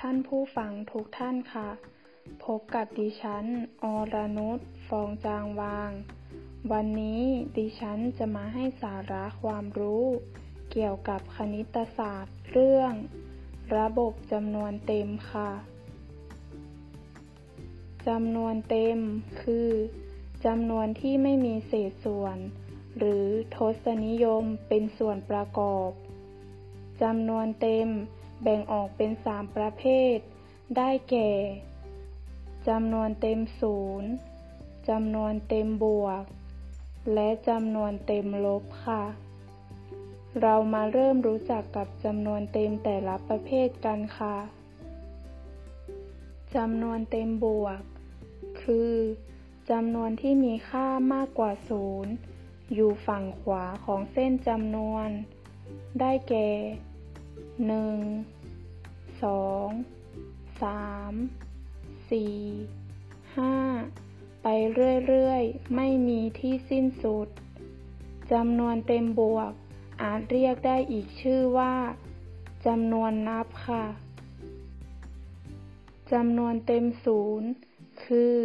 ท่านผู้ฟังทุกท่านค่ะพบกับดิฉันอรนุชฟองจางวางวันนี้ดิฉันจะมาให้สาระความรู้เกี่ยวกับคณิตศาสตร์เรื่องระบบจำนวนเต็มค่ะจำนวนเต็มคือจำนวนที่ไม่มีเศษส่วนหรือทศนิยมเป็นส่วนประกอบจำนวนเต็มแบ่งออกเป็น3ประเภทได้แก่จำนวนเต็ม0จำนวนเต็มบวกและจำนวนเต็มลบค่ะเรามาเริ่มรู้จักกับจำนวนเต็มแต่ละประเภทกันค่ะจำนวนเต็มบวกคือจำนวนที่มีค่ามากกว่า0อยู่ฝั่งขวาของเส้นจำนวนได้แก่1 2 3 4 5ไปเรื่อยๆไม่มีที่สิ้นสุดจำนวนเต็มบวกอาจเรียกได้อีกชื่อว่าจำนวนนับค่ะจำนวนเต็ม0คือ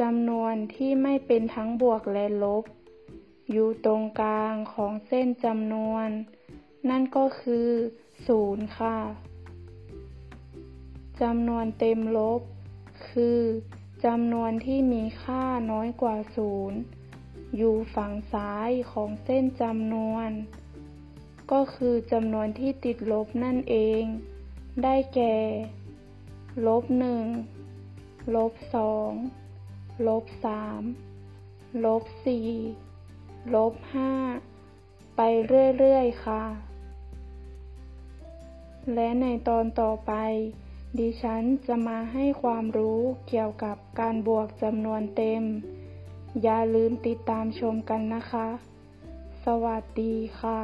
จำนวนที่ไม่เป็นทั้งบวกและลบอยู่ตรงกลางของเส้นจำนวนนั่นก็คือ0ค่ะจำนวนเต็มลบคือจำนวนที่มีค่าน้อยกว่า0อยู่ฝั่งซ้ายของเส้นจำนวนก็คือจำนวนที่ติดลบนั่นเองได้แก่-1 -2 -3 -4 -5 ไปเรื่อยๆค่ะและในตอนต่อไปดิฉันจะมาให้ความรู้เกี่ยวกับการบวกจำนวนเต็มอย่าลืมติดตามชมกันนะคะสวัสดีค่ะ